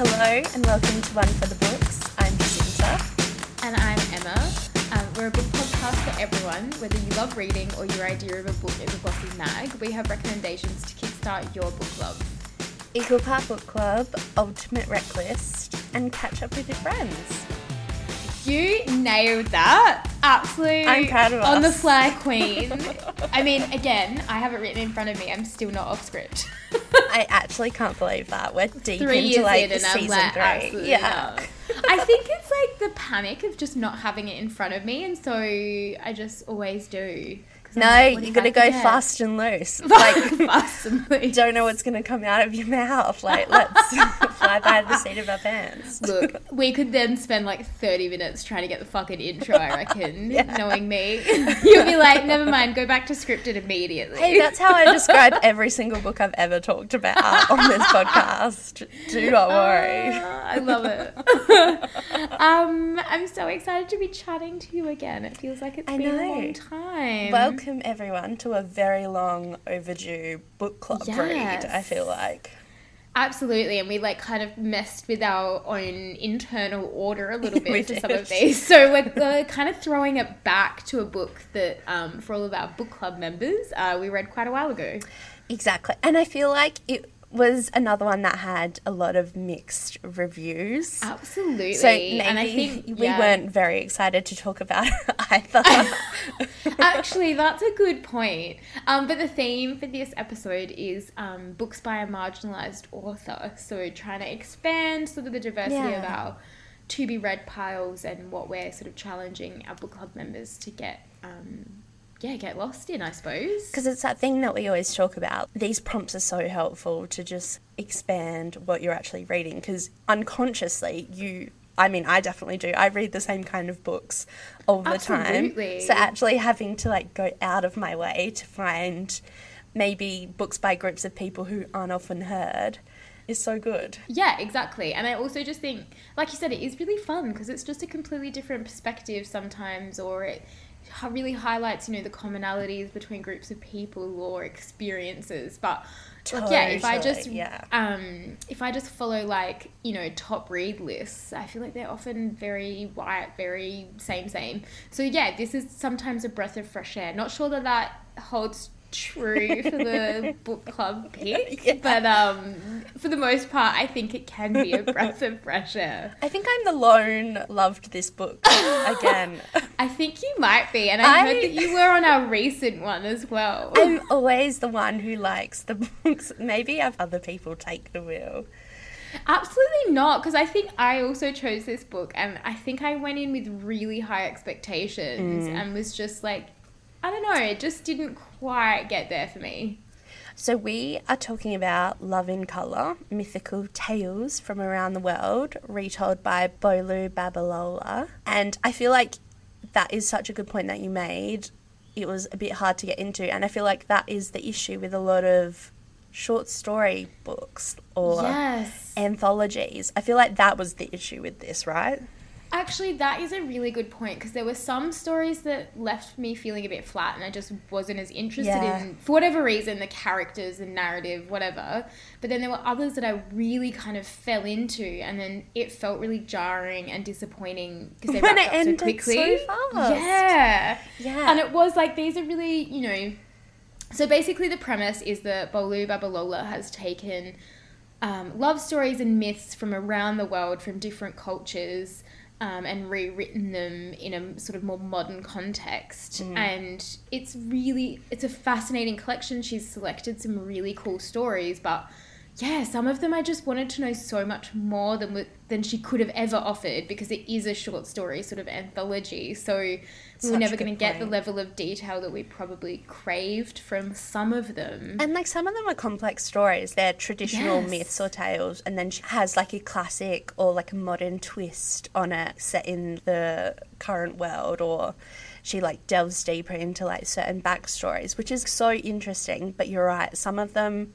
Hello and welcome to One for the Books. I'm Jacinta. And I'm Emma. We're a book podcast for everyone. Whether you love reading or your idea of a book is a glossy mag, we have recommendations to kickstart your book club. Equal Part Book Club, Ultimate Rec List, and catch up with your friends. You nailed that. Absolutely. I'm proud of us. On the fly queen. I mean, again, I have it written in front of me. I'm still not off script. I actually can't believe that. We're deep into like season three. Absolutely, yeah. I think it's like the panic of just not having it in front of me, and so I just always do. No, like, you got to go fast and loose. Like, fast and loose. Don't know what's going to come out of your mouth. Like, let's fly by the seat of our pants. Look, we could then spend like 30 minutes trying to get the fucking intro, I reckon, knowing me. You'll be like, never mind, go back to scripted immediately. Hey, that's how I describe every single book I've ever talked about on this podcast. Do not worry. I love it. I'm so excited to be chatting to you again. It feels like it's been a long time. Welcome everyone to a very long overdue book club read, I feel like. Absolutely, and we like kind of messed with our own internal order a little bit for some of these. So we're kind of throwing it back to a book that for all of our book club members we read quite a while ago. Exactly, and I feel like it was another one that had a lot of mixed reviews. Absolutely. So maybe and I think, we weren't very excited to talk about it either. Actually, that's a good point. But the theme for this episode is books by a marginalised author. So trying to expand sort of the diversity of our to-be-read piles and what we're sort of challenging our book club members to get lost in, I suppose. Because it's that thing that we always talk about. These prompts are so helpful to just expand what you're actually reading, because unconsciously I definitely do. I read the same kind of books all the time. So actually having to like go out of my way to find maybe books by groups of people who aren't often heard is so good. Yeah, exactly. And I also just think, like you said, it is really fun because it's just a completely different perspective sometimes, or it really highlights, you know, the commonalities between groups of people or experiences. But totally, like, if I just follow like, you know, top read lists, I feel like they're often very white, very same. So yeah, this is sometimes a breath of fresh air. Not sure that holds true for the book club pick, but for the most part I think it can be a breath of fresh air. I think I'm the lone loved this book again. I think you might be, and I heard that you were on our recent one as well. I'm always the one who likes the books. Maybe if other people take the wheel. Absolutely not, because I think I also chose this book and I think I went in with really high expectations and was just like, I don't know, it just didn't quite get there for me. So we are talking about Love in Colour, Mythical Tales from Around the World, retold by Bolu Babalola. And I feel like that is such a good point that you made. It was a bit hard to get into, and I feel like that is the issue with a lot of short story books or anthologies. I feel like that was the issue with this, right? Actually, that is a really good point, because there were some stories that left me feeling a bit flat and I just wasn't as interested in, for whatever reason, the characters and narrative, whatever. But then there were others that I really kind of fell into, and then it felt really jarring and disappointing because they wrapped up so quickly. When it ended so fast. Yeah. And it was like, these are really, you know... So basically the premise is that Bolu Babalola has taken love stories and myths from around the world, from different cultures... and rewritten them in a sort of more modern context. And it's a fascinating collection. She's selected some really cool stories, but yeah, some of them I just wanted to know so much more than she could have ever offered, because it is a short story sort of anthology. So we were never going to get the level of detail that we probably craved from some of them. And like some of them are complex stories. They're traditional myths or tales, and then she has like a classic or like a modern twist on it set in the current world, or she like delves deeper into like certain backstories, which is so interesting. But you're right, some of them,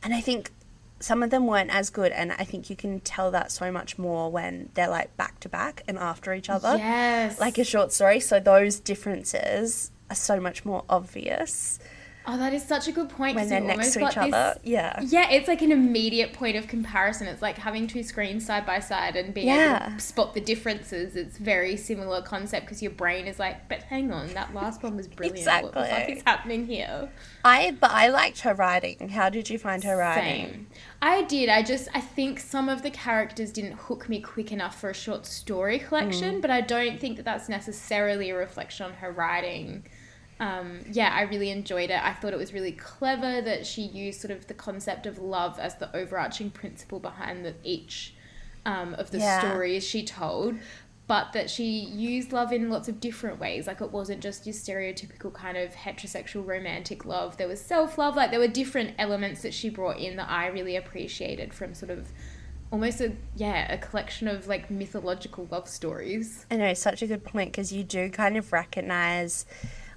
and I think some of them weren't as good, and I think you can tell that so much more when they're like back to back and after each other. Yes. Like a short story. So those differences are so much more obvious. Oh, that is such a good point. When they're next to each other. Yeah. Yeah, it's like an immediate point of comparison. It's like having two screens side by side and being able to spot the differences. It's very similar concept because your brain is like, but hang on, that last one was brilliant. Exactly. What the fuck is happening here? But I liked her writing. How did you find her writing? Same. I did. I think some of the characters didn't hook me quick enough for a short story collection, but I don't think that that's necessarily a reflection on her writing. I really enjoyed it. I thought it was really clever that she used sort of the concept of love as the overarching principle behind each of the stories she told, but that she used love in lots of different ways. Like, it wasn't just your stereotypical kind of heterosexual romantic love. There was self-love. Like, there were different elements that she brought in that I really appreciated from sort of almost a collection of like mythological love stories. I know, such a good point, because you do kind of recognize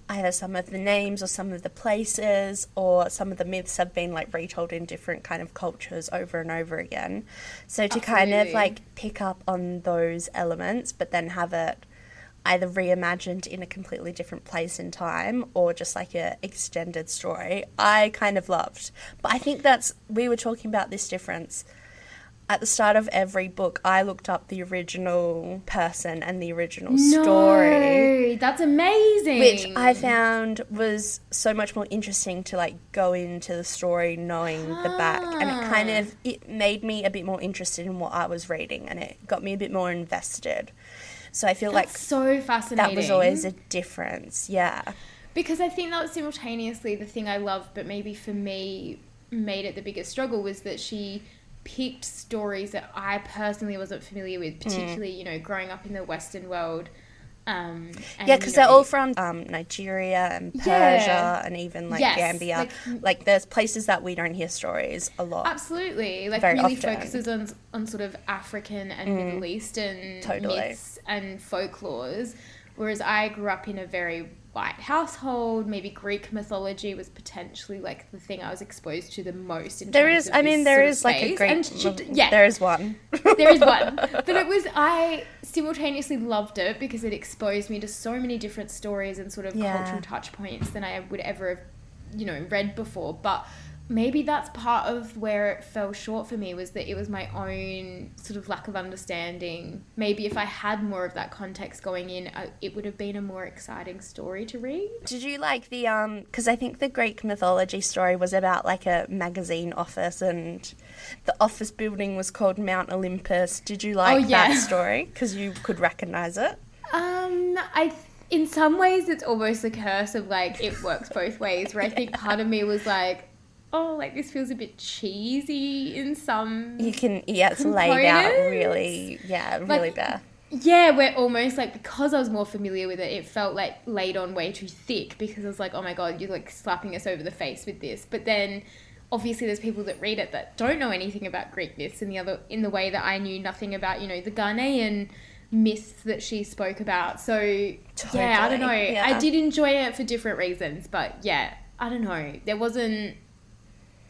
either some of the names or some of the places or some of the myths have been like retold in different kind of cultures over and over again. So to kind of like pick up on those elements, but then have it either reimagined in a completely different place and time or just like a extended story, I kind of loved. But I think we were talking about this difference. At the start of every book, I looked up the original person and the original story. That's amazing. Which I found was so much more interesting to, like, go into the story knowing the back. And it kind of made me a bit more interested in what I was reading, and it got me a bit more invested. So I feel so fascinating. That was always a difference, yeah. Because I think that was simultaneously the thing I loved, but maybe for me made it the biggest struggle, was that she picked stories that I personally wasn't familiar with, particularly, growing up in the Western world. Because they're all from Nigeria and Persia and even like Gambia. Like, there's places that we don't hear stories a lot. Absolutely. Like, really often focuses on sort of African and Middle Eastern myths and folklores, whereas I grew up in a very white household. Maybe Greek mythology was potentially like the thing I was exposed to the most. There is one. But I simultaneously loved it because it exposed me to so many different stories and sort of cultural touch points than I would ever have, read before. But maybe that's part of where it fell short for me, was that it was my own sort of lack of understanding. Maybe if I had more of that context going in, it would have been a more exciting story to read. Did you like the because I think the Greek mythology story was about like a magazine office, and the office building was called Mount Olympus. Did you like that story? Because you could recognize it. In some ways it's almost the curse of like it works both ways, where I think part of me was like, oh, like this feels a bit cheesy in some it's laid out really bare. Yeah, we're almost like, because I was more familiar with it, it felt like laid on way too thick, because I was like, oh my God, you're like slapping us over the face with this. But then obviously there's people that read it that don't know anything about Greek myths in the way that I knew nothing about, the Ghanaian myths that she spoke about. So I don't know. Yeah. I did enjoy it for different reasons, but I don't know. There wasn't...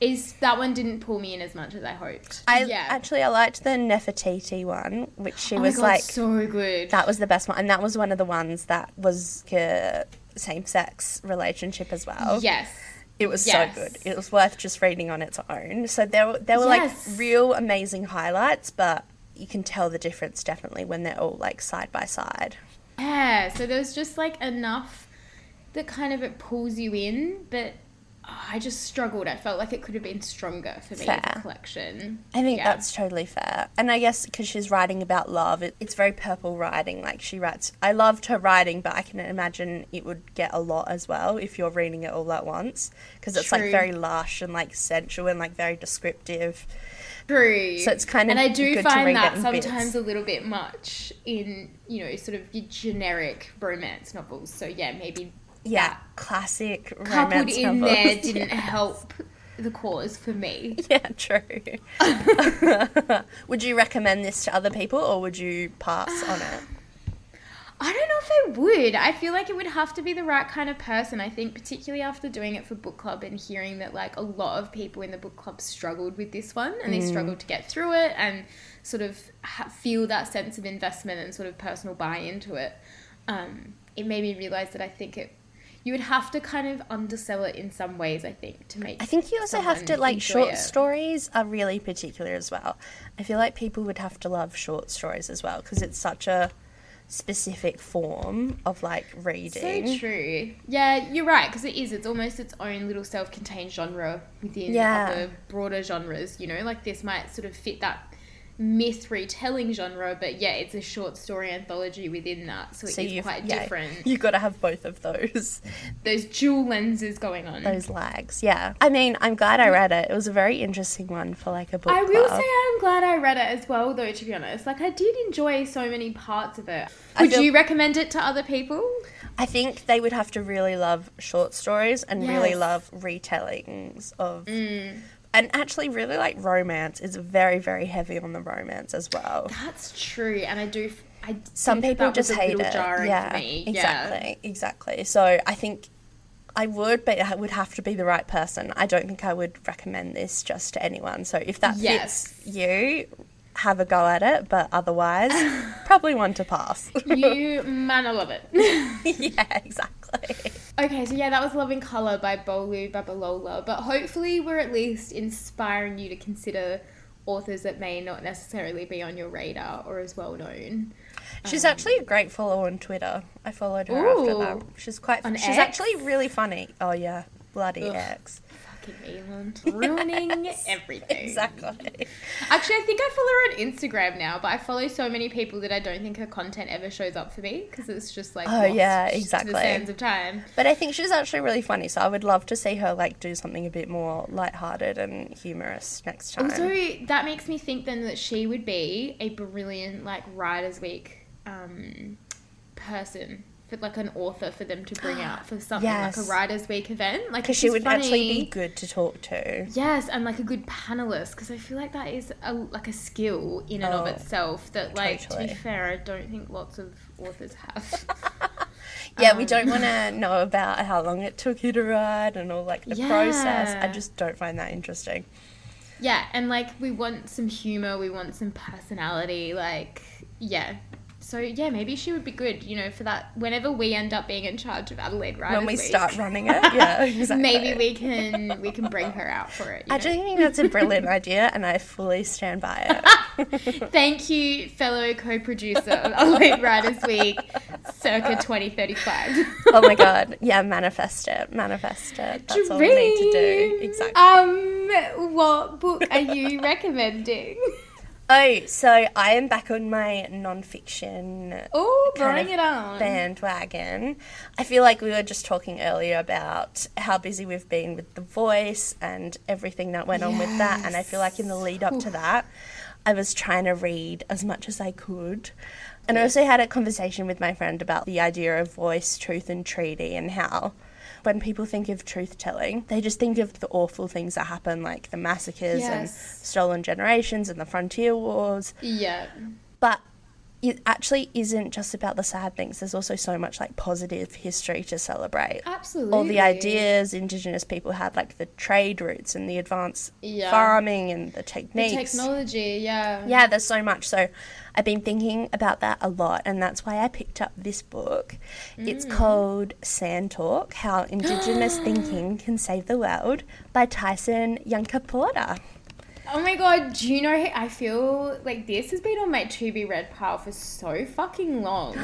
that one didn't pull me in as much as I hoped. I liked the Nefertiti one, which she was like... so good. That was the best one. And that was one of the ones that was a same-sex relationship as well. Yes. It was so good. It was worth just reading on its own. So there were like real amazing highlights, but you can tell the difference definitely when they're all like side by side. Yeah, so there was just like enough that kind of it pulls you in, but... I just struggled. I felt like it could have been stronger for me as a collection. I think that's totally fair. And I guess because she's writing about love, it's very purple writing. Like, she writes... I loved her writing, but I can imagine it would get a lot as well if you're reading it all at once, because it's, like, very lush and, like, sensual and, like, very descriptive. True. So it's kind of good to read it in bits. And I do find that sometimes a little bit much in, sort of your generic romance novels. So, maybe... Yeah, classic romance novels. Coupled in there didn't help the cause for me. Yeah, true. Would you recommend this to other people, or would you pass on it? I don't know if I would. I feel like it would have to be the right kind of person. I think particularly after doing it for book club and hearing that like a lot of people in the book club struggled with this one, and they struggled to get through it and sort of feel that sense of investment and sort of personal buy into it. It made me realise that I think it... you would have to kind of undersell it in some ways, I think, to make. I think you also have to, like, short stories are really particular as well. I feel like people would have to love short stories as well, because it's such a specific form of, like, reading. So true. Yeah, you're right, because it is. It's almost its own little self-contained genre within other broader genres, you know? Like, this might sort of fit that myth retelling genre, but yeah, it's a short story anthology within that, so it is quite different. You've got to have both of those dual lenses going on, those lags. I mean, I'm glad I read it. It was a very interesting one for like a book club. I will say I'm glad I read it as well, though, to be honest. Like, I did enjoy so many parts of it. Would you recommend it to other people? I think they would have to really love short stories and really love retellings of and actually really like romance. Is very, very heavy on the romance as well. That's true. And I some people just hate it. Yeah, exactly. So I think I would, but it would have to be the right person. I don't think I would recommend this just to anyone. So if that fits you, have a go at it, but otherwise probably one to pass. You man, I love it. Yeah, exactly. Okay, so yeah, that was Love in Colour by Bolu Babalola, but hopefully we're at least inspiring you to consider authors that may not necessarily be on your radar or as well known. She's actually a great follower on Twitter. I followed her after that. She's quite... She's X? Actually really funny. Oh, yeah. Bloody X. Fucking Elon. Ruining everything. Exactly. Actually, I think I follow her on Instagram now, but I follow so many people that I don't think her content ever shows up for me, because it's just like... Oh, yeah, exactly. ...to the sands of time. But I think she's actually really funny, so I would love to see her, like, do something a bit more lighthearted and humorous next time. Also, that makes me think then that she would be a brilliant, like, Writers Week person. But like an author for them to bring out for something like a Writers' Week event. Like, because she would actually be good to talk to. Yes, and like a good panelist, because I feel like that is a skill in and of itself that, like, totally. To be fair, I don't think lots of authors have. We don't want to know about how long it took you to write and all like the process. I just don't find that interesting. Yeah, and like we want some humour, we want some personality, like, yeah. So, yeah, maybe she would be good, you know, for that. Whenever we end up being in charge of Adelaide Writers' Week. When we start running it, yeah, exactly. Maybe we can bring her out for it. I do think that's a brilliant idea, and I fully stand by it. Thank you, fellow co-producer of Adelaide Writers' Week, circa 2035. Oh, my God. Yeah, manifest it. That's all we need to do. Exactly. What book are you recommending? Oh, so I am back on my non-fiction bandwagon. I feel like we were just talking earlier about how busy we've been with The Voice and everything that went on with that, and I feel like in the lead up to that, I was trying to read as much as I could. And I also had a conversation with my friend about the idea of voice, truth and treaty, and how when people think of truth-telling, they just think of the awful things that happen, like the massacres and stolen generations and the frontier wars. Yeah. But it actually isn't just about the sad things. There's also so much, like, positive history to celebrate. Absolutely. All the ideas Indigenous people had, like the trade routes and the advanced farming and the techniques. The technology, yeah, there's so much. So I've been thinking about that a lot, and that's why I picked up this book. It's called Sand Talk, How Indigenous Thinking Can Save the World by Tyson Yunkaporta. Oh my God, do you know, I feel like this has been on my to-be read pile for so fucking long.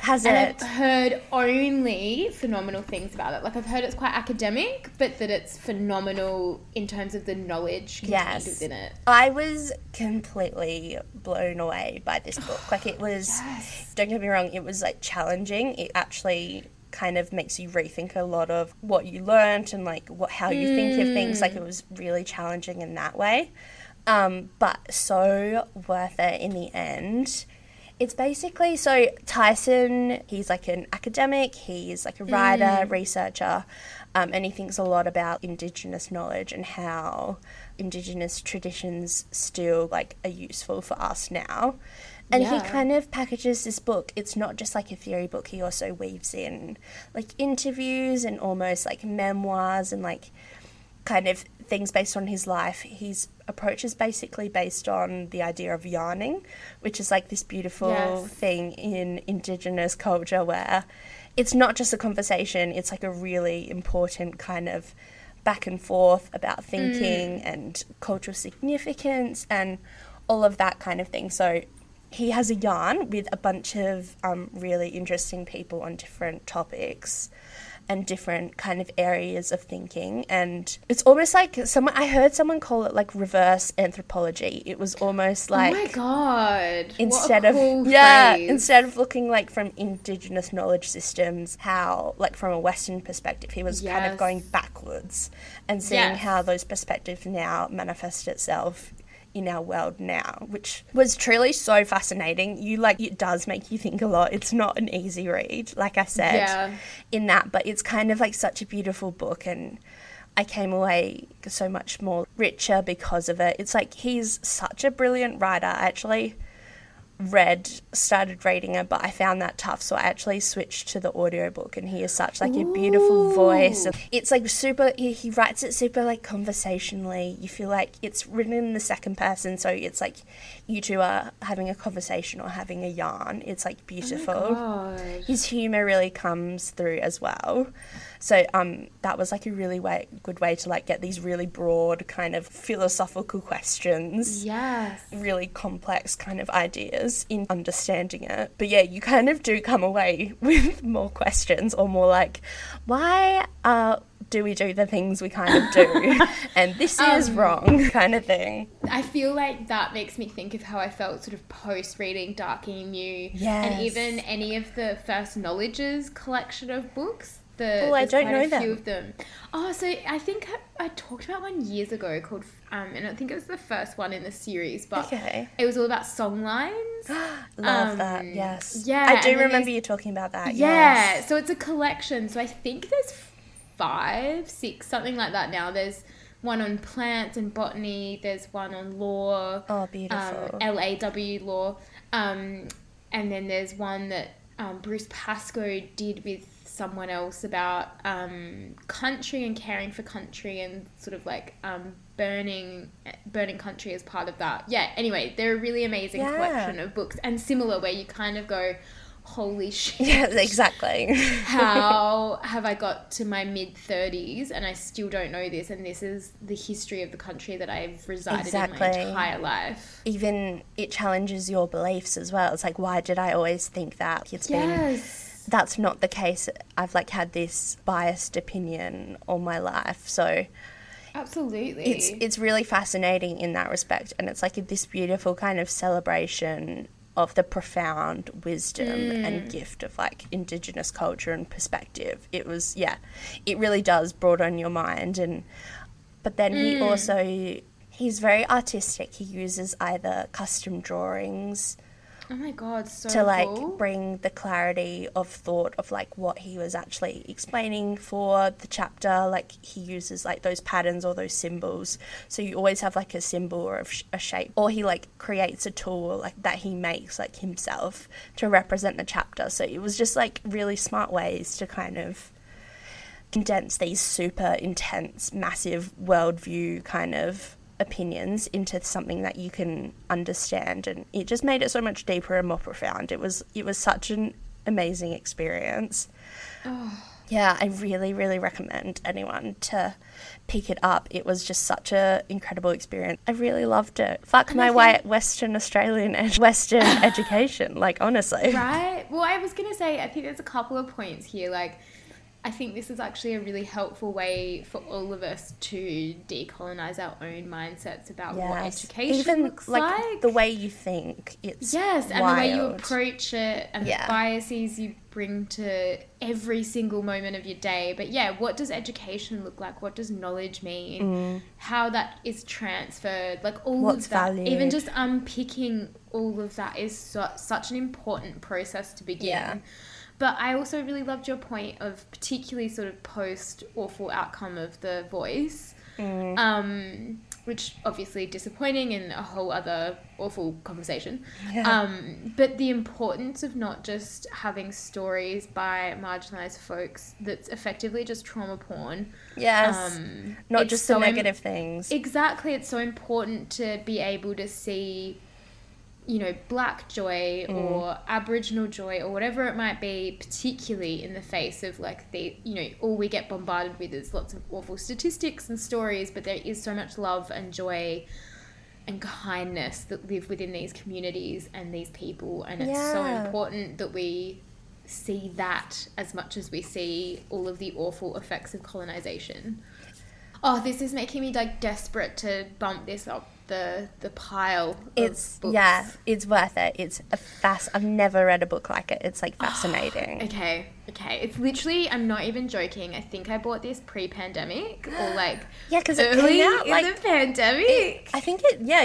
Has it? And I've heard only phenomenal things about it. Like, I've heard it's quite academic, but that it's phenomenal in terms of the knowledge contained within it. I was completely blown away by this book. Like, it was, don't get me wrong, it was, like, challenging. It actually kind of makes you rethink a lot of what you learnt and, like, how you think of things. Like, it was really challenging in that way, but so worth it in the end. It's basically, so Tyson, he's like an academic, he's like a writer, researcher, and he thinks a lot about Indigenous knowledge and how Indigenous traditions still, like, are useful for us now. And he kind of packages this book. It's not just like a theory book. He also weaves in, like, interviews and almost like memoirs and, like, kind of things based on his life. His approach is basically based on the idea of yarning, which is like this beautiful thing in Indigenous culture where it's not just a conversation, it's like a really important kind of back and forth about thinking and cultural significance and all of that kind of thing. So he has a yarn with a bunch of really interesting people on different topics and different kind of areas of thinking. And it's almost like I heard someone call it like reverse anthropology. It was almost like, oh my god, instead of looking like from indigenous knowledge systems, how like from a Western perspective, he was kind of going backwards and seeing how those perspectives now manifest itself in our world now, which was truly so fascinating. It does make you think a lot. It's not an easy read, like I said, in that, but it's kind of like such a beautiful book, and I came away so much more richer because of it. It's like, he's such a brilliant writer. I actually started reading it, but I found that tough, so I actually switched to the audiobook, and he is such like a beautiful voice. It's like super, he writes it super like conversationally. You feel like it's written in the second person, so it's like you two are having a conversation or having a yarn. It's like beautiful. Oh my God. His humor really comes through as well. So that was like a really good way to like get these really broad kind of philosophical questions, really complex kind of ideas in understanding it. But yeah, you kind of do come away with more questions, or more like, why do we do the things we kind of do? And this is wrong kind of thing. I feel like that makes me think of how I felt sort of post-reading Darking Mew and even any of the First Knowledges collection of books. I don't know them. Few of them. Oh, so I think I talked about one years ago called, and I think it was the first one in the series, but it was all about song lines. Love that, yes. Yeah. I do remember you talking about that, so it's a collection. So I think there's 5, 6, something like that now. There's one on plants and botany. There's one on law. Oh, beautiful. LAW law. And then there's one that Bruce Pascoe did with someone else about country and caring for country, and sort of like burning country as part of that. Anyway, they're a really amazing collection of books, and similar, where you kind of go, holy shit, exactly. How have I got to my mid-30s and I still don't know this, and this is the history of the country that I've resided in my entire life. Even it challenges your beliefs as well. It's like, why did I always think that? It's been that's not the case. I've like had this biased opinion all my life. So absolutely, it's really fascinating in that respect, and it's like this beautiful kind of celebration of the profound wisdom and gift of like Indigenous culture and perspective. It was it really does broaden your mind. And but then he also, he's very artistic. He uses either custom drawings, oh my god, so to like bring the clarity of thought of like what he was actually explaining for the chapter. Like he uses like those patterns or those symbols, so you always have like a symbol or a shape, or he like creates a tool like that he makes like himself to represent the chapter. So it was just like really smart ways to kind of condense these super intense, massive worldview kind of opinions into something that you can understand, and it just made it so much deeper and more profound. It was such an amazing experience. I really, really recommend anyone to pick it up. It was just such an incredible experience. I really loved it. Fuck my white Western Australian Western education, like honestly. Right? Well, I was going to say, I think there's a couple of points here. Like, I think this is actually a really helpful way for all of us to decolonize our own mindsets about what education looks like. The way you think, it's and wild. The way you approach it, and the biases you bring to every single moment of your day. But what does education look like? What does knowledge mean? How that is transferred, like all what's of that, valued. Even just unpicking all of that is such an important process to begin. But I also really loved your point of particularly sort of post-awful outcome of The Voice, which obviously disappointing and a whole other awful conversation. But the importance of not just having stories by marginalised folks that's effectively just trauma porn. Not just the negative things. Exactly. It's so important to be able to see you know, black joy or Aboriginal joy or whatever it might be, particularly in the face of like the, you know, all we get bombarded with is lots of awful statistics and stories, but there is so much love and joy and kindness that live within these communities and these people. And it's so important that we see that as much as we see all of the awful effects of colonization. Oh, this is making me like desperate to bump this up the pile of books. Yeah, it's worth it. It's I've never read a book like it. It's like fascinating. Okay. It's literally, I'm not even joking. I think I bought this pre-pandemic or like because it came out in like, the pandemic.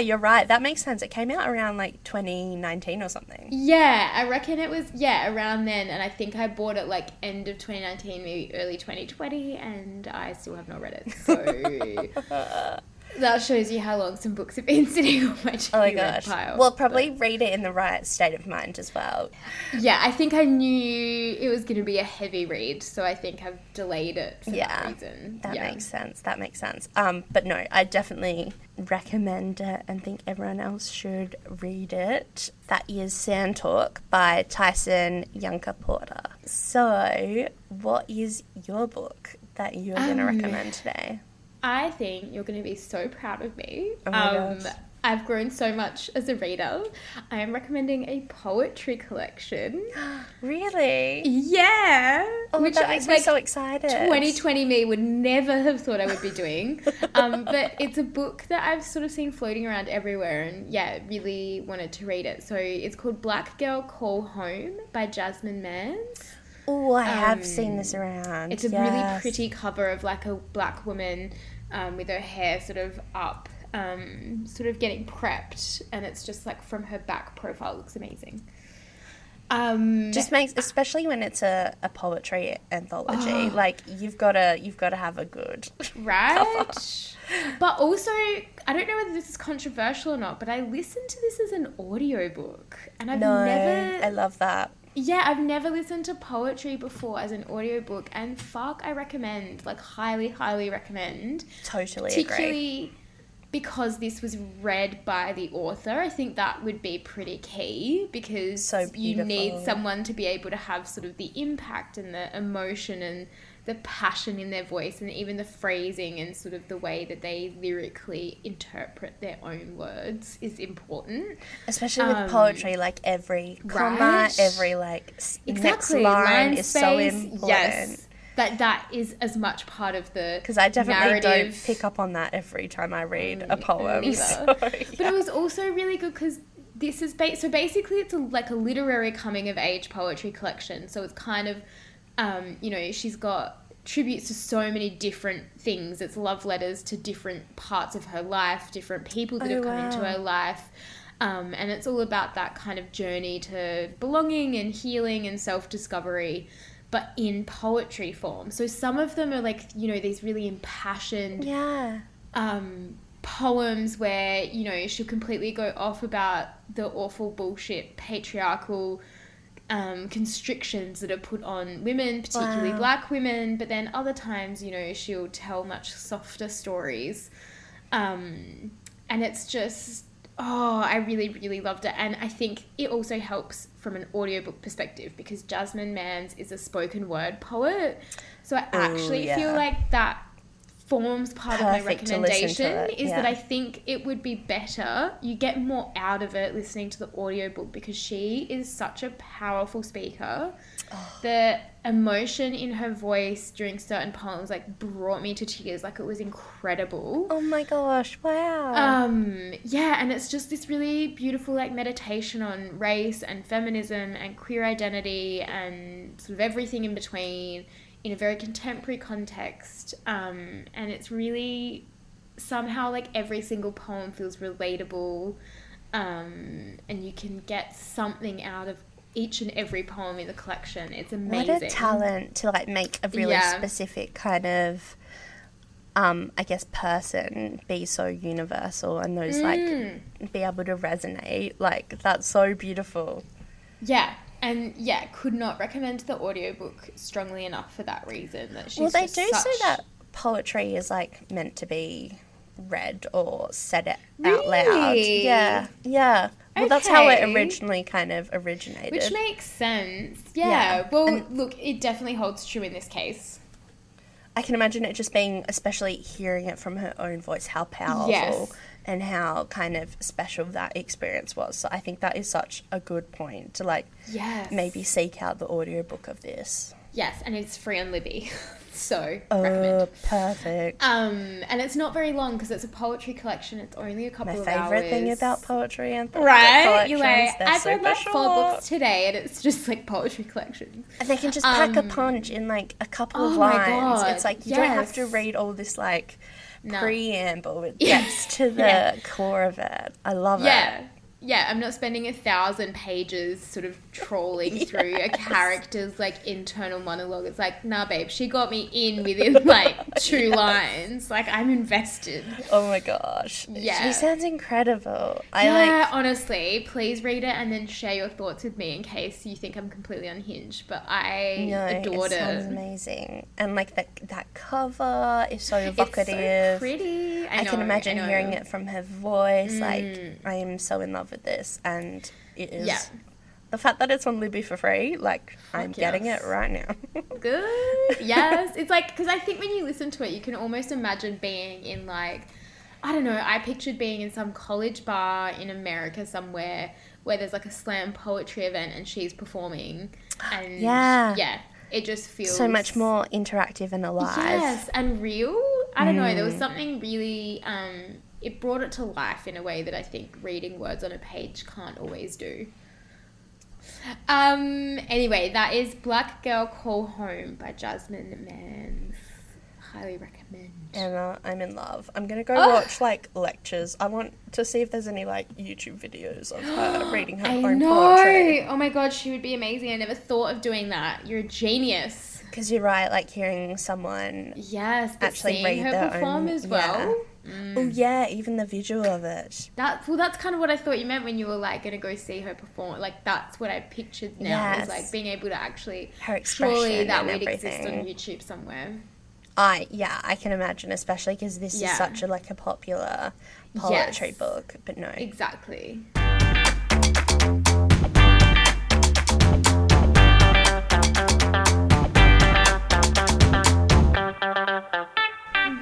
You're right. That makes sense. It came out around like 2019 or something. Yeah, I reckon it was around then, and I think I bought it like end of 2019, maybe early 2020, and I still have not read it. So that shows you how long some books have been sitting on my red pile. Well, probably read it in the right state of mind as well. Yeah, I think I knew it was going to be a heavy read, so I think I've delayed it for that reason. That makes sense. That makes sense. But no, I definitely recommend it and think everyone else should read it. That is Sand Talk by Tyson Yunkaporta. So, what is your book that you're going to recommend today? I think you're going to be so proud of me. Oh my gosh. I've grown so much as a reader. I am recommending a poetry collection. Really? Yeah. Oh, which that makes me so excited. 2020 me would never have thought I would be doing. But it's a book that I've sort of seen floating around everywhere and, really wanted to read it. So it's called Black Girl, Call Home by Jasmine Mans. Oh, I have seen this around. It's a really pretty cover of like a black woman with her hair sort of up, sort of getting prepped, and it's just like from her back profile looks amazing. Just makes, especially when it's a poetry anthology, like you've got to have a good right. cover. But also, I don't know whether this is controversial or not, but I listened to this as an audiobook, and I love that. Yeah, I've never listened to poetry before as an audiobook, and I recommend, like highly, highly recommend. Totally agree. Particularly because this was read by the author. I think that would be pretty key because you need someone to be able to have sort of the impact and the emotion and the passion in their voice and even the phrasing and sort of the way that they lyrically interpret their own words is important. Especially with poetry, like every comma, every like exactly. next line is space, so important. Yes, that is as much part of the narrative. Because I definitely don't pick up on that every time I read a poem. So, but it was also really good because this is, basically it's like a literary coming of age poetry collection. So it's kind of, you know, she's got tributes to so many different things. It's love letters to different parts of her life, different people that have come into her life. And it's all about that kind of journey to belonging and healing and self-discovery, but in poetry form. So some of them are like, you know, these really impassioned poems where, you know, she'll completely go off about the awful bullshit patriarchal constrictions that are put on women, particularly black women, but then other times, you know, she'll tell much softer stories. And it's just, I really, really loved it. And I think it also helps from an audiobook perspective because Jasmine Mans is a spoken word poet. So I actually feel like that forms part of my recommendation that I think it would be better. You get more out of it listening to the audiobook because she is such a powerful speaker. Oh. The emotion in her voice during certain poems like brought me to tears. Like it was incredible. Oh my gosh, wow. And it's just this really beautiful like meditation on race and feminism and queer identity and sort of everything in between, in a very contemporary context, and it's really somehow like every single poem feels relatable, and you can get something out of each and every poem in the collection. It's amazing. What a talent to like make a really specific kind of, I guess, person be so universal and those like be able to resonate. Like that's so beautiful. Yeah. And, could not recommend the audiobook strongly enough for that reason. That she's say that poetry is, like, meant to be read or said it out loud. Yeah. Well, that's how it originally kind of originated. Which makes sense. Yeah. Well, and look, it definitely holds true in this case. I can imagine it just being, especially hearing it from her own voice, how powerful and how kind of special that experience was. So I think that is such a good point to, like, maybe seek out the audiobook of this. Yes, and it's free on Libby. So, recommend. Perfect. And it's not very long because it's a poetry collection. It's only a couple of hours. My favourite thing about poetry and collections. You're like, I've read like 4 books today and it's just like poetry collections. And they can just pack a punch in like a couple of lines. God. It's like you don't have to read all this like preamble. It gets to the core of it. I love it. Yeah, I'm not spending 1,000 pages sort of trawling through a character's, like, internal monologue. It's like, nah, babe, she got me in within, like, 2 lines. Like, I'm invested. Oh, my gosh. Yeah. She sounds incredible. Honestly, please read it and then share your thoughts with me in case you think I'm completely unhinged. But I adored it. Sounds amazing. And, like, that cover is so evocative. It's so pretty. I can imagine hearing it from her voice. Like, I am so in love with this, and it is the fact that it's on Libby for free, like, I'm getting it right now. Good. Yes, it's like, because I think when you listen to it you can almost imagine being in, like, I don't know, I pictured being in some college bar in America somewhere where there's like a slam poetry event and she's performing, and it just feels so much more interactive and alive and real. I don't know, there was something really it brought it to life in a way that I think reading words on a page can't always do. Anyway, that is Black Girl, Call Home by Jasmine Mans. Highly recommend. Emma, I'm in love. I'm going to go watch, like, lectures. I want to see if there's any, like, YouTube videos of her reading her own poetry. Oh, my God, she would be amazing. I never thought of doing that. You're a genius. Because you're right, like, hearing someone actually read their own. Her perform as well. Yeah. Mm. Oh, yeah, even the visual of it. That's kind of what I thought you meant when you were, like, going to go see her perform. Like, that's what I pictured now. Yes. Is, like, being able to actually... Her expression. Surely that would exist on YouTube somewhere. I can imagine, especially because this is such a, like, a popular poetry book. But no. Exactly.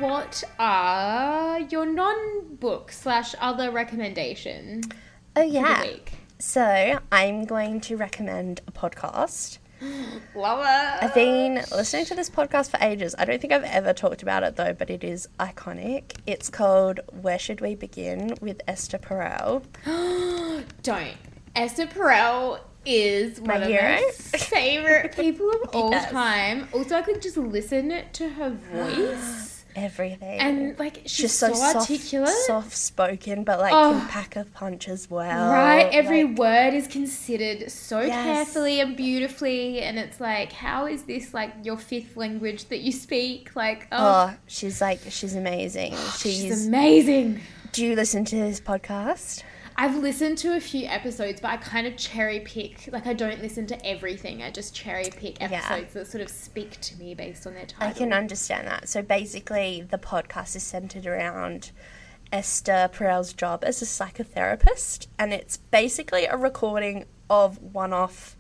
What are your non-book / other recommendation? Oh, yeah. So I'm going to recommend a podcast. Love it. I've been listening to this podcast for ages. I don't think I've ever talked about it, though, but it is iconic. It's called Where Should We Begin with Esther Perel. Don't. Esther Perel is one of my favourite people of all time. Also, I could just listen to her voice. Everything, and like she's so articulate, soft spoken, but like can pack a punch as well, right? Every word is considered so carefully and beautifully, and it's like, how is this like your 5th language that you speak? Like, she's amazing. She's amazing. Do you listen to this podcast? I've listened to a few episodes, but I kind of cherry pick. Like, I don't listen to everything. I just cherry pick episodes that sort of speak to me based on their title. I can understand that. So basically, the podcast is centered around Esther Perel's job as a psychotherapist, and it's basically a recording of one-off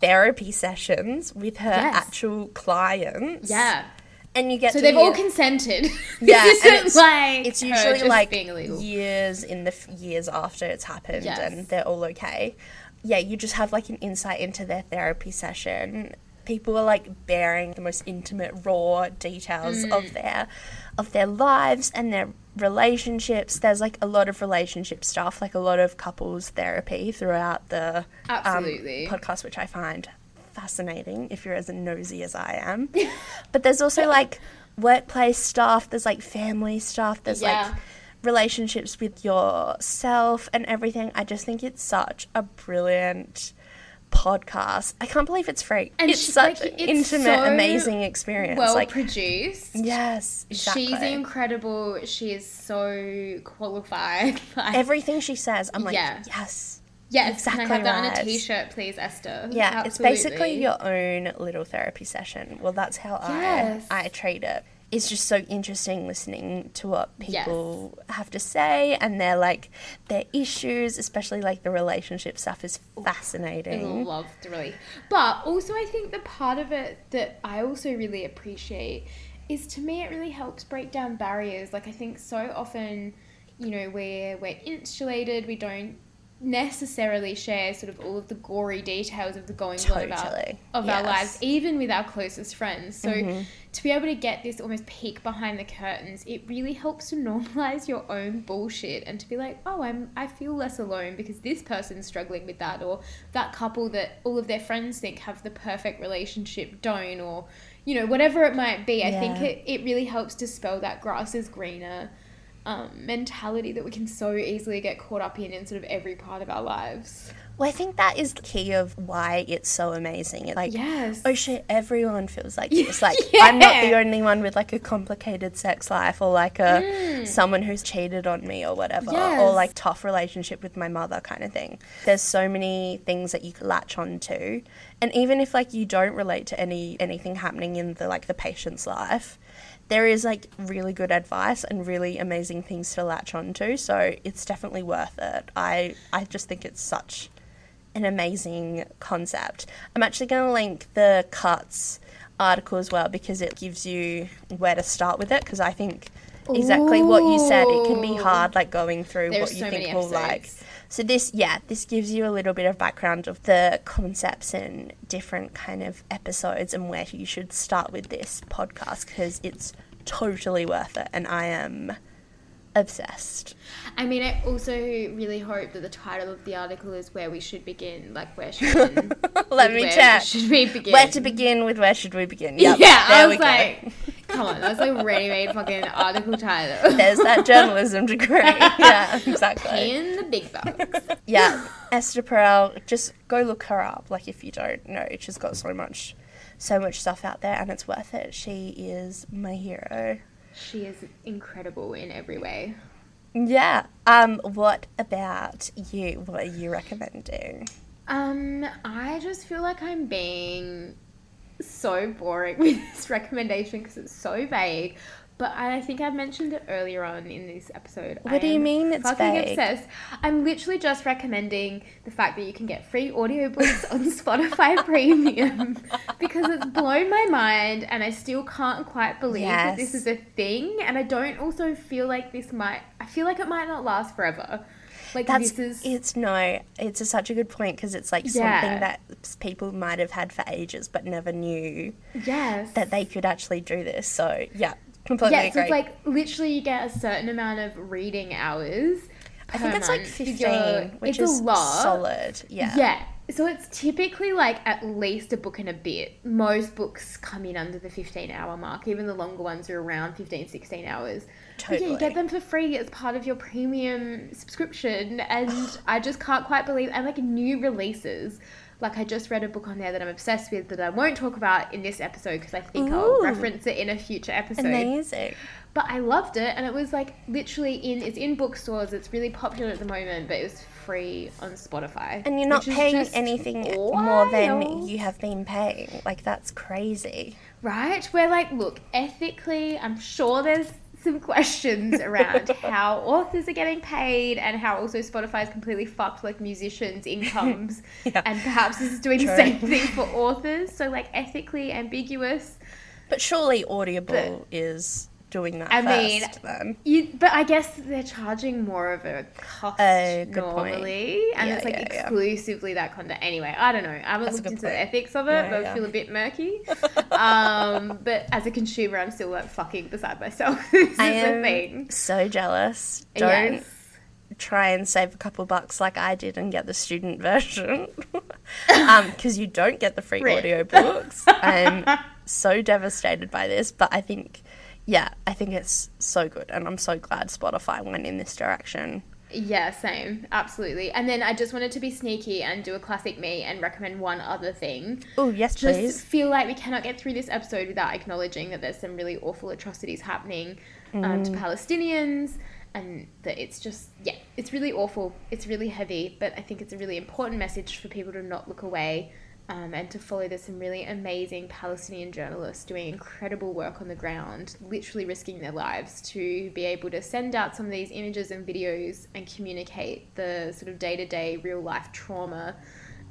therapy sessions with her actual clients. Yeah. And you get so to they've all consented. Yeah, and it's usually like years after it's happened, and they're all okay. Yeah, you just have like an insight into their therapy session. People are like bearing the most intimate, raw details of their lives and their relationships. There's like a lot of relationship stuff, like a lot of couples therapy throughout the podcast, which I find fascinating if you're as nosy as I am. But there's also like workplace stuff, there's like family stuff, there's like relationships with yourself and everything. I just think it's such a brilliant podcast. I can't believe it's free. And it's such an intimate, amazing experience. Well, like, produced. Yes, exactly. She's incredible. She is so qualified. Like, everything she says, I'm like, yes, exactly. Can I have that on a t-shirt, please, Esther? Yeah, absolutely. It's basically your own little therapy session. Well, that's how I treat it. it's just so interesting listening to what people have to say and their issues, especially the relationship stuff is fascinating. I loved, really. But also I think the part of it that I also really appreciate is, to me, it really helps break down barriers. I think so often, we're insulated, we don't necessarily share sort of all of the gory details of the goings on of our lives, even with our closest friends. So to be able to get this almost peek behind the curtains, it really helps to normalize your own bullshit and to be like, oh, I feel less alone because this person's struggling with that, or that couple that all of their friends think have the perfect relationship don't, or whatever it might be. I think it really helps dispel that grass is greener mentality that we can so easily get caught up in sort of every part of our lives. Well, I think that is the key of why it's so amazing. It's oh shit, everyone feels like this. I'm not the only one with a complicated sex life, or a someone who's cheated on me or whatever, or tough relationship with my mother kind of thing. There's so many things that you can latch on to. And even if you don't relate to anything happening in the the patient's life, there is really good advice and really amazing things to latch onto, so it's definitely worth it. I just think it's such an amazing concept. I'm actually going to link the Cuts article as well, because it gives you where to start with it, because I think exactly what you said, it can be hard going through what you think will like. So this gives you a little bit of background of the concepts and different kind of episodes and where you should start with this podcast, because it's totally worth it and I am obsessed. I also really hope that the title of the article is Where We Should Begin, where should we begin? Where to begin with Where Should We Begin? Yep, yeah, there we go. Come on, that's ready-made fucking article title. There's that journalism degree. Yeah, exactly. Paying the big bucks. Yeah, Esther Perel, just go look her up. If you don't know, she's got so much stuff out there, and it's worth it. She is my hero. She is incredible in every way. Yeah. What about you? What are you recommending? I just feel like I'm being so boring with this recommendation because it's so vague, but I think I mentioned it earlier on in this episode. What do you mean it's fucking vague? Obsessed. I'm literally just recommending the fact that you can get free audiobooks on Spotify Premium, because it's blown my mind and I still can't quite believe that this is a thing, and I don't also feel like I feel like it might not last forever. It's such a good point, because it's something that people might have had for ages but never knew that they could actually do this. So completely agree. It's literally you get a certain amount of reading hours. I think it's 15, which is a lot. Solid. Yeah. So it's typically at least a book and a bit. Most books come in under the 15-hour mark. Even the longer ones are around 15, 16 hours. Totally. Yeah, you get them for free as part of your premium subscription, and I just can't quite believe. And new releases. I just read a book on there that I'm obsessed with that I won't talk about in this episode because I think I'll reference it in a future episode. Amazing. But I loved it, and it was literally it's in bookstores. It's really popular at the moment, but it was free on Spotify. And you're not paying anything more than you have been paying. That's crazy. Right? Where look, ethically, I'm sure there's some questions around how authors are getting paid and how also Spotify's completely fucked musicians' incomes and perhaps is doing the same thing for authors, so ethically ambiguous. But surely Audible is doing that then. But I guess they're charging more of a cost normally point. And exclusively that content. Anyway, I don't know. I haven't looked into the ethics of it, but I feel a bit murky. But as a consumer, I'm still fucking beside myself. This is a thing. So jealous. Don't try and save a couple bucks like I did and get the student version, because you don't get the free audiobooks. I'm so devastated by this, but I think it's so good, and I'm so glad Spotify went in this direction. Yeah, same. Absolutely. And then I just wanted to be sneaky and do a classic me and recommend one other thing. Oh, yes, please. Just feel we cannot get through this episode without acknowledging that there's some really awful atrocities happening to Palestinians, and that it's just, it's really awful. It's really heavy, but I think it's a really important message for people to not look away and to follow there's some really amazing Palestinian journalists doing incredible work on the ground, literally risking their lives to be able to send out some of these images and videos and communicate the sort of day-to-day real-life trauma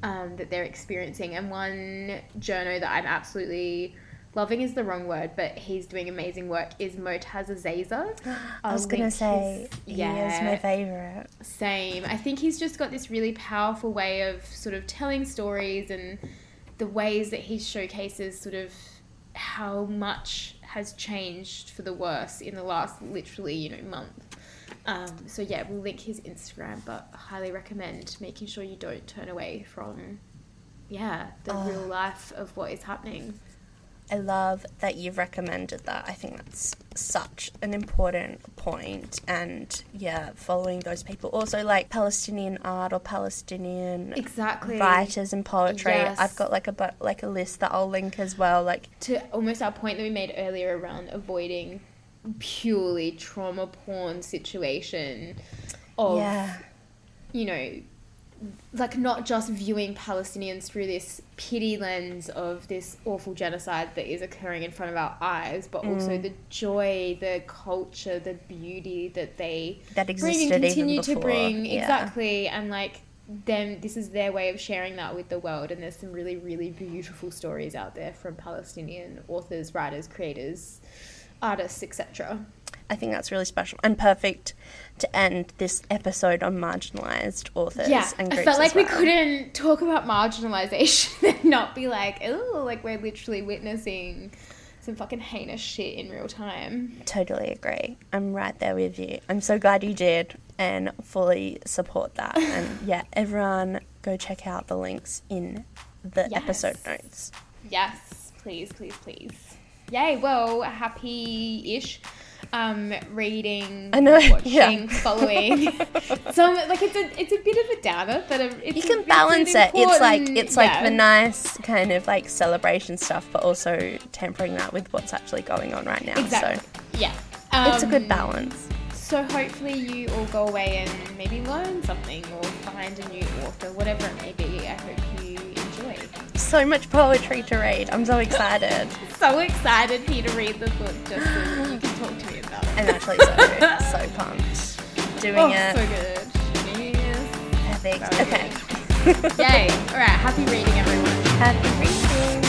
that they're experiencing. And one journo that I'm absolutely loving is the wrong word, but he's doing amazing work, is Motaz Azaiza. I was going to say, yeah, he is my favourite. Same. I think he's just got this really powerful way of sort of telling stories, and the ways that he showcases sort of how much has changed for the worse in the last literally, month. So yeah, we'll link his Instagram, but I highly recommend making sure you don't turn away from, the real life of what is happening. I love that you've recommended that. I think that's such an important point. And, following those people. Also, like, Palestinian art or Palestinian writers and poetry. Yes. I've got, a list that I'll link as well. To almost our point that we made earlier around avoiding purely trauma-porn situation of, not just viewing Palestinians through this pity lens of this awful genocide that is occurring in front of our eyes, but also the joy, the culture, the beauty that they bring and continue to bring. Yeah. Exactly. And them, this is their way of sharing that with the world. And there's some really, really beautiful stories out there from Palestinian authors, writers, creators, artists, etc. I think that's really special and perfect to end this episode on marginalised authors and groups. I felt we couldn't talk about marginalisation and not be we're literally witnessing some fucking heinous shit in real time. Totally agree. I'm right there with you. I'm so glad you did and fully support that. And everyone go check out the links in the episode notes. Yes, please, please, please. Yay, well, happy-ish. Reading, I know, watching, following. So it's a bit of a downer, but you can balance it. It's the nice kind of celebration stuff, but also tempering that with what's actually going on right now. Exactly. So it's a good balance. So hopefully you all go away and maybe learn something or find a new author, whatever it may be. I hope you enjoy. So much poetry to read. I'm so excited. So excited for you to read the book, just so you can talk to me about it. I'm actually so pumped. Doing it. So good. Cheers. Perfect. Okay. Yay. All right. Happy reading, everyone. Happy reading.